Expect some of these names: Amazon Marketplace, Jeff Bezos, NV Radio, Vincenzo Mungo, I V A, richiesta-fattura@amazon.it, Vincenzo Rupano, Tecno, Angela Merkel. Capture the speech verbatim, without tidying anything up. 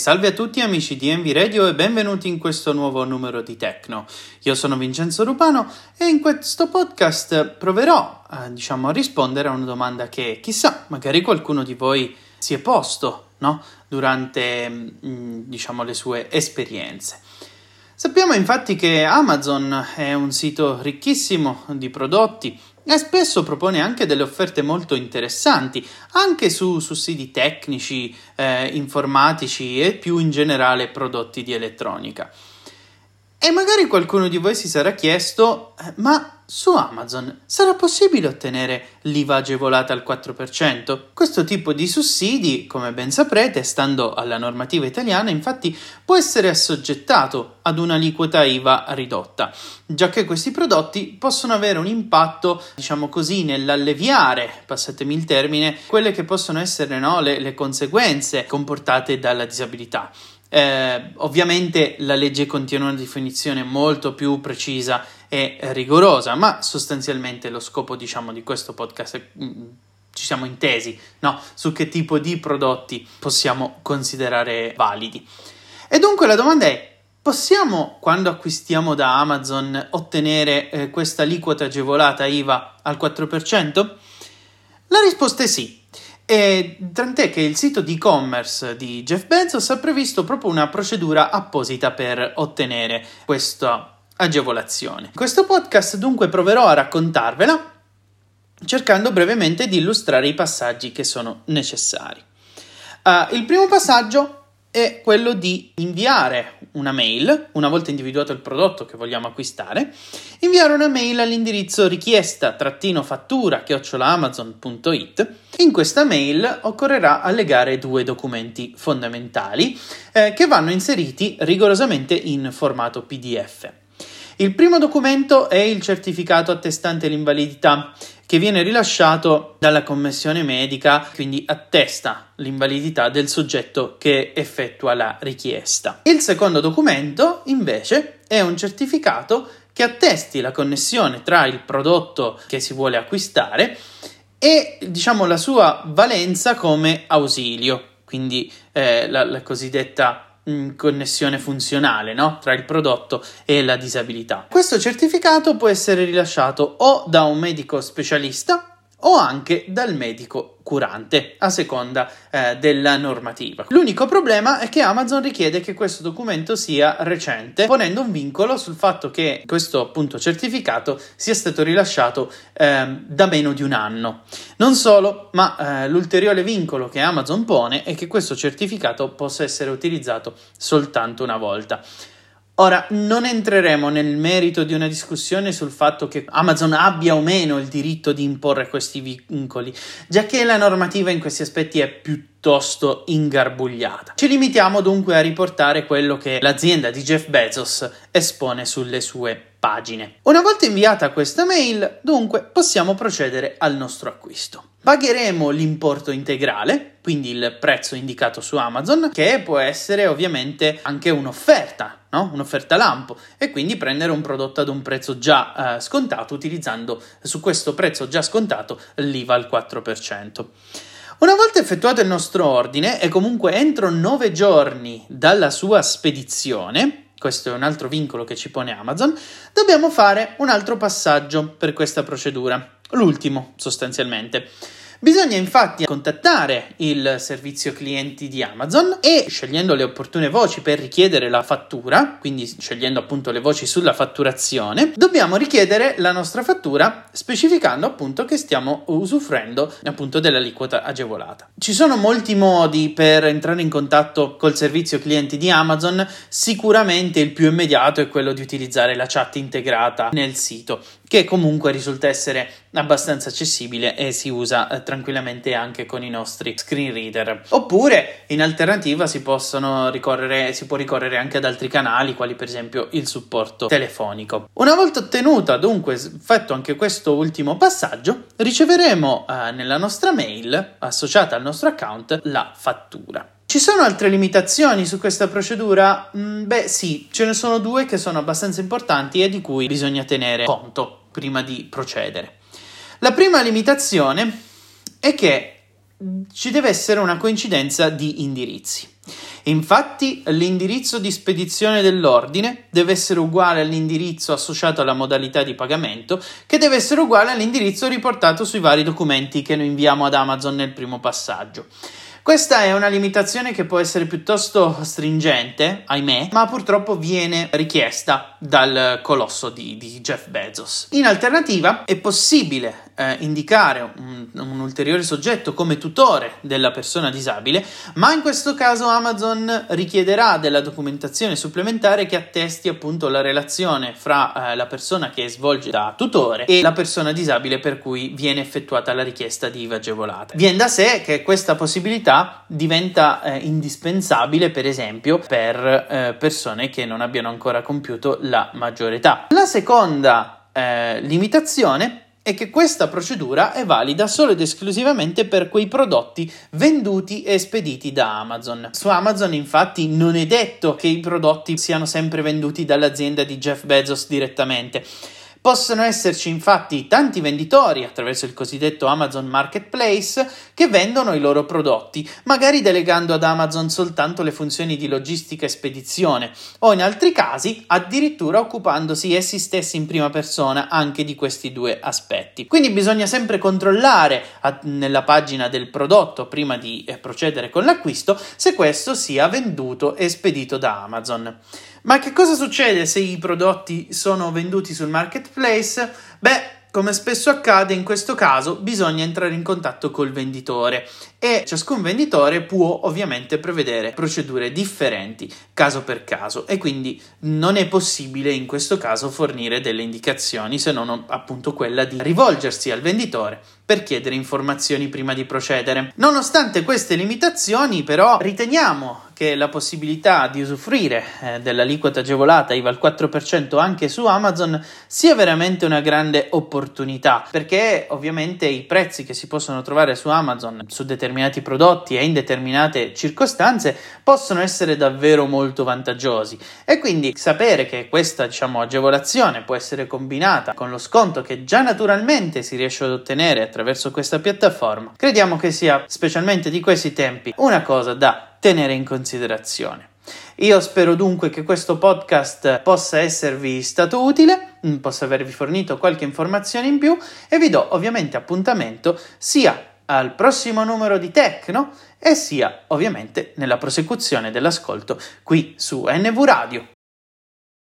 Salve a tutti amici di N V Radio e benvenuti in questo nuovo numero di Tecno. Io sono Vincenzo Rupano e in questo podcast proverò eh, diciamo, a rispondere a una domanda che chissà, magari qualcuno di voi si è posto, no? Durante mh, diciamo, le sue esperienze. Sappiamo infatti che Amazon è un sito ricchissimo di prodotti e spesso propone anche delle offerte molto interessanti, anche su sussidi tecnici, eh, informatici e più in generale prodotti di elettronica. E magari qualcuno di voi si sarà chiesto, ma su Amazon sarà possibile ottenere l'I V A agevolata al quattro per cento? Questo tipo di sussidi, come ben saprete, stando alla normativa italiana, infatti può essere assoggettato ad un'aliquota I V A ridotta, già che questi prodotti possono avere un impatto, diciamo così, nell'alleviare, passatemi il termine, quelle che possono essere no, le, le conseguenze comportate dalla disabilità. Eh, ovviamente la legge contiene una definizione molto più precisa e rigorosa, ma sostanzialmente lo scopo, diciamo, di questo podcast è, mh, ci siamo intesi, no? Su che tipo di prodotti possiamo considerare validi. E dunque la domanda è: possiamo, quando acquistiamo da Amazon, ottenere eh, questa aliquota agevolata I V A al quattro per cento? La risposta è sì. E tant'è che il sito di e-commerce di Jeff Bezos ha previsto proprio una procedura apposita per ottenere questa agevolazione. In questo podcast dunque proverò a raccontarvela, cercando brevemente di illustrare i passaggi che sono necessari. Uh, il primo passaggio è quello di inviare una mail, una volta individuato il prodotto che vogliamo acquistare, inviare una mail all'indirizzo richiesta trattino fattura chiocciola amazon punto it. In questa mail occorrerà allegare due documenti fondamentali eh, che vanno inseriti rigorosamente in formato P D F. Il primo documento è il certificato attestante l'invalidità, che viene rilasciato dalla commissione medica, quindi attesta l'invalidità del soggetto che effettua la richiesta. Il secondo documento, invece, è un certificato che attesti la connessione tra il prodotto che si vuole acquistare e, diciamo, la sua valenza come ausilio, quindi eh, la, la cosiddetta connessione funzionale, no? Tra il prodotto e la disabilità. Questo certificato può essere rilasciato o da un medico specialista o anche dal medico curante, a seconda eh, della normativa. L'unico problema è che Amazon richiede che questo documento sia recente, ponendo un vincolo sul fatto che questo appunto certificato sia stato rilasciato eh, da meno di un anno. Non solo, ma eh, l'ulteriore vincolo che Amazon pone è che questo certificato possa essere utilizzato soltanto una volta. Ora, non entreremo nel merito di una discussione sul fatto che Amazon abbia o meno il diritto di imporre questi vincoli, già che la normativa in questi aspetti è piuttosto ingarbugliata. Ci limitiamo dunque a riportare quello che l'azienda di Jeff Bezos espone sulle sue pagine. Una volta inviata questa mail, dunque, possiamo procedere al nostro acquisto. Pagheremo l'importo integrale, quindi il prezzo indicato su Amazon, che può essere ovviamente anche un'offerta, no? Un'offerta lampo, e quindi prendere un prodotto ad un prezzo già eh, scontato, utilizzando su questo prezzo già scontato l'I V A al quattro per cento. Una volta effettuato il nostro ordine e comunque entro nove giorni dalla sua spedizione, questo è un altro vincolo che ci pone Amazon, dobbiamo fare un altro passaggio per questa procedura, l'ultimo sostanzialmente. Bisogna infatti contattare il servizio clienti di Amazon e, scegliendo le opportune voci per richiedere la fattura, quindi scegliendo appunto le voci sulla fatturazione, dobbiamo richiedere la nostra fattura specificando appunto che stiamo usufruendo appunto dell'aliquota agevolata. Ci sono molti modi per entrare in contatto col servizio clienti di Amazon, sicuramente il più immediato è quello di utilizzare la chat integrata nel sito, che comunque risulta essere abbastanza accessibile e si usa eh, tranquillamente anche con i nostri screen reader. Oppure, in alternativa, si possono ricorrere, si può ricorrere anche ad altri canali, quali per esempio il supporto telefonico. Una volta ottenuta, dunque, fatto anche questo ultimo passaggio, riceveremo eh, nella nostra mail, associata al nostro account, la fattura. Ci sono altre limitazioni su questa procedura? Mm, beh sì, ce ne sono due che sono abbastanza importanti e di cui bisogna tenere conto prima di procedere. La prima limitazione è che ci deve essere una coincidenza di indirizzi. Infatti l'indirizzo di spedizione dell'ordine deve essere uguale all'indirizzo associato alla modalità di pagamento, che deve essere uguale all'indirizzo riportato sui vari documenti che noi inviamo ad Amazon nel primo passaggio. Questa è una limitazione che può essere piuttosto stringente, ahimè, ma purtroppo viene richiesta dal colosso di, di Jeff Bezos. In alternativa è possibile eh, indicare un, un ulteriore soggetto come tutore della persona disabile, ma in questo caso Amazon richiederà della documentazione supplementare che attesti appunto la relazione fra eh, la persona che svolge da tutore e la persona disabile per cui viene effettuata la richiesta di I V A agevolata. Viene da sé che questa possibilità diventa eh, indispensabile, per esempio, per eh, persone che non abbiano ancora compiuto la maggiore età. La seconda eh, limitazione è che questa procedura è valida solo ed esclusivamente per quei prodotti venduti e spediti da Amazon. Su Amazon, infatti, non è detto che i prodotti siano sempre venduti dall'azienda di Jeff Bezos direttamente. Possono esserci infatti tanti venditori attraverso il cosiddetto Amazon Marketplace che vendono i loro prodotti, magari delegando ad Amazon soltanto le funzioni di logistica e spedizione, o in altri casi addirittura occupandosi essi stessi in prima persona anche di questi due aspetti. Quindi bisogna sempre controllare a, nella pagina del prodotto prima di eh, procedere con l'acquisto se questo sia venduto e spedito da Amazon. Ma che cosa succede se i prodotti sono venduti sul marketplace? Beh, come spesso accade, in questo caso bisogna entrare in contatto col venditore e ciascun venditore può ovviamente prevedere procedure differenti caso per caso e quindi non è possibile in questo caso fornire delle indicazioni se non appunto quella di rivolgersi al venditore per chiedere informazioni prima di procedere. Nonostante queste limitazioni, però, riteniamo che la possibilità di usufruire eh, dell'aliquota agevolata I V A al quattro per cento anche su Amazon sia veramente una grande opportunità, perché ovviamente i prezzi che si possono trovare su Amazon su determinati prodotti e in determinate circostanze possono essere davvero molto vantaggiosi e quindi sapere che questa, diciamo, agevolazione può essere combinata con lo sconto che già naturalmente si riesce ad ottenere attraverso Attraverso questa piattaforma, crediamo che sia, specialmente di questi tempi, una cosa da tenere in considerazione. Io spero dunque che questo podcast possa esservi stato utile, possa avervi fornito qualche informazione in più e vi do ovviamente appuntamento sia al prossimo numero di Tecno e sia ovviamente nella prosecuzione dell'ascolto qui su N V Radio.